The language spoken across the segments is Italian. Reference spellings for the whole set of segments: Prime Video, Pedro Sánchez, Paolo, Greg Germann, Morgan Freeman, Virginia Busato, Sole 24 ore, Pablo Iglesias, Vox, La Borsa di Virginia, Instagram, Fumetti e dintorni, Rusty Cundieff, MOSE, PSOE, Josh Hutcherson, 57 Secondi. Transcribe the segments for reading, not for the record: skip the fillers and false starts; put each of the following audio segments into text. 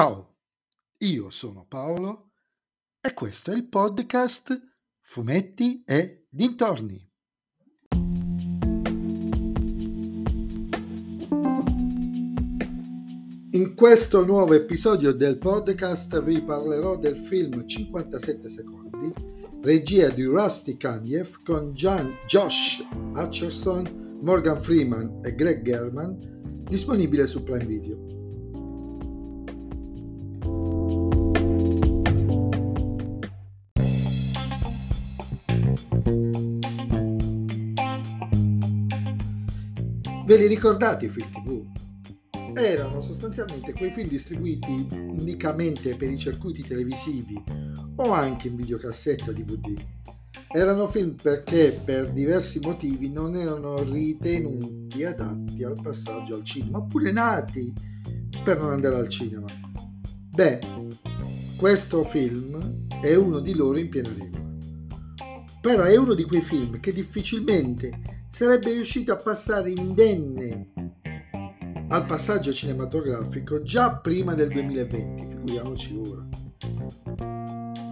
Ciao, io sono Paolo e questo è il podcast Fumetti e dintorni. In questo nuovo episodio del podcast vi parlerò del film 57 Secondi, regia di Rusty Cundieff, con Josh Hutcherson, Morgan Freeman e Greg Germann, disponibile su Prime Video. Ve li ricordate i film TV? Erano sostanzialmente quei film distribuiti unicamente per i circuiti televisivi o anche in videocassetta DVD. Erano film perché per diversi motivi non erano ritenuti adatti al passaggio al cinema, oppure nati per non andare al cinema. Beh, questo film è uno di loro in piena regola. Però è uno di quei film che difficilmente sarebbe riuscito a passare indenne al passaggio cinematografico già prima del 2020, figuriamoci ora.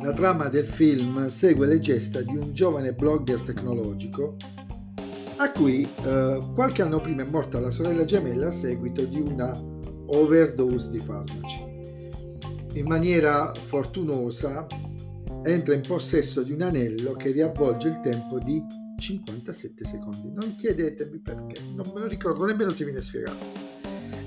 La trama del film segue le gesta di un giovane blogger tecnologico a cui qualche anno prima è morta la sorella gemella a seguito di una overdose di farmaci. In maniera fortunosa entra in possesso di un anello che riavvolge il tempo di 57 secondi. Non chiedetemi perché, non me lo ricordo nemmeno se viene spiegato.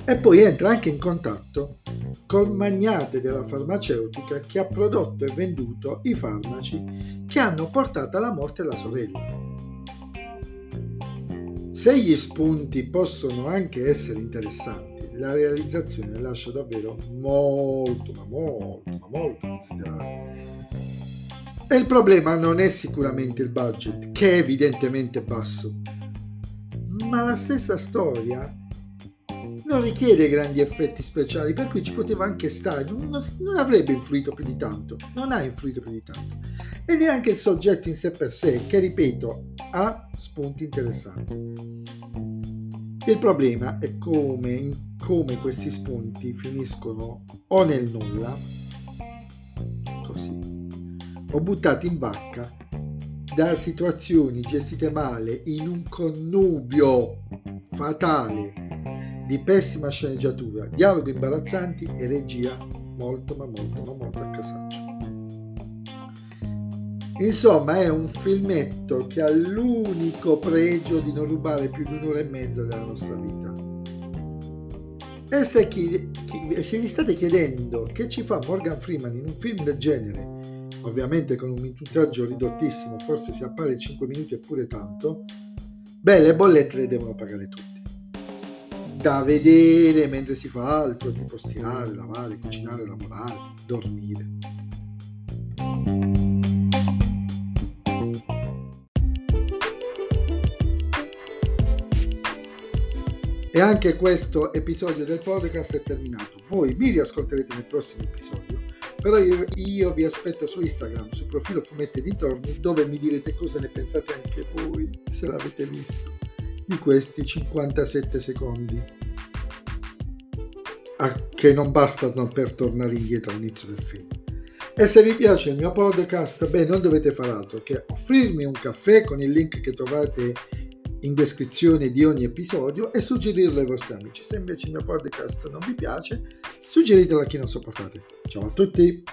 E poi entra anche in contatto col magnate della farmaceutica che ha prodotto e venduto i farmaci che hanno portato alla morte la sorella. Se gli spunti possono anche essere interessanti, la realizzazione lascia davvero molto a desiderare. E il problema non è sicuramente il budget, che è evidentemente basso, ma la stessa storia non richiede grandi effetti speciali, per cui ci poteva anche stare, non avrebbe influito più di tanto, non ha influito più di tanto, e neanche il soggetto in sé per sé, che ripeto ha spunti interessanti. Il problema è come questi spunti finiscono o nel nulla, così, o buttati in vacca da situazioni gestite male in un connubio fatale di pessima sceneggiatura, dialoghi imbarazzanti e regia molto a casaccio. Insomma, è un filmetto che ha l'unico pregio di non rubare più di un'ora e mezza della nostra vita. E se vi state chiedendo che ci fa Morgan Freeman in un film del genere, ovviamente con un minutaggio ridottissimo, forse si appare 5 minuti e pure tanto, beh, le bollette le devono pagare tutti. Da vedere mentre si fa altro, tipo stirare, lavare, cucinare, lavorare, dormire. E anche questo episodio del podcast è terminato. Voi mi riascolterete nel prossimo episodio, però io vi aspetto su Instagram, sul profilo Fumetti e dintorni, dove mi direte cosa ne pensate anche voi, se l'avete visto, di questi 57 secondi che non bastano per tornare indietro all'inizio del film. E se vi piace il mio podcast, beh, non dovete far altro che offrirmi un caffè con il link che trovate in descrizione di ogni episodio e suggerirlo ai vostri amici. Se invece il mio podcast non vi piace, suggeritelo a chi non sopportate. Ciao a tutti!